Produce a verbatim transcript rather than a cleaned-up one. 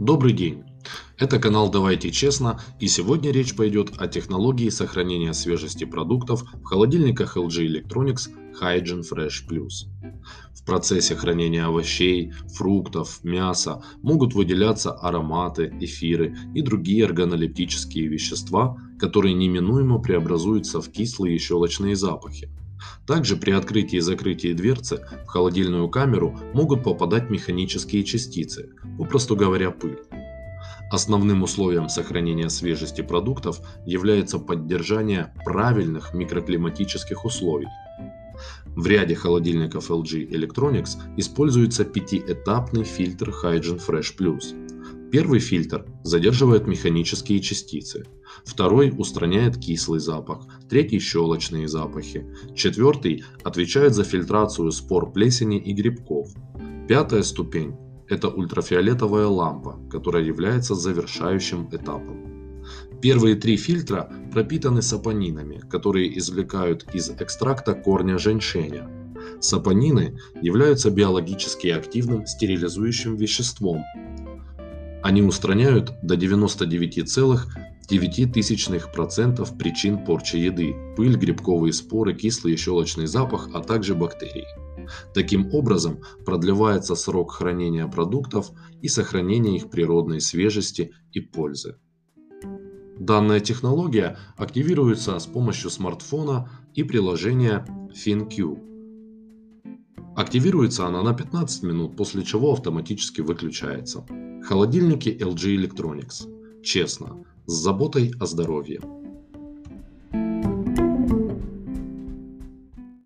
Добрый день! Это канал Давайте Честно, и сегодня речь пойдет о технологии сохранения свежести продуктов в холодильниках эл джи Electronics Hygiene Fresh+. В процессе хранения овощей, фруктов, мяса могут выделяться ароматы, эфиры и другие органолептические вещества, которые неминуемо преобразуются в кислые и щелочные запахи. Также при открытии и закрытии дверцы в холодильную камеру могут попадать механические частицы, попросту говоря, пыль. Основным условием сохранения свежести продуктов является поддержание правильных микроклиматических условий. В ряде холодильников эл джи Electronics используется пятиэтапный фильтр Hygiene Fresh+. Первый фильтр задерживает механические частицы, второй устраняет кислый запах, третий – щелочные запахи, четвертый отвечает за фильтрацию спор плесени и грибков. Пятая ступень – это ультрафиолетовая лампа, которая является завершающим этапом. Первые три фильтра пропитаны сапонинами, которые извлекают из экстракта корня женьшеня. Сапонины являются биологически активным стерилизующим веществом. Они устраняют до девяноста девяти целых девяти тысячных процента причин порчи еды – пыль, грибковые споры, кислый и щелочный запах, а также бактерии. Таким образом, продлевается срок хранения продуктов и сохранение их природной свежести и пользы. Данная технология активируется с помощью смартфона и приложения FinQ. Активируется она на пятнадцать минут, после чего автоматически выключается. Холодильники эл джи Electronics. Честно, с заботой о здоровье.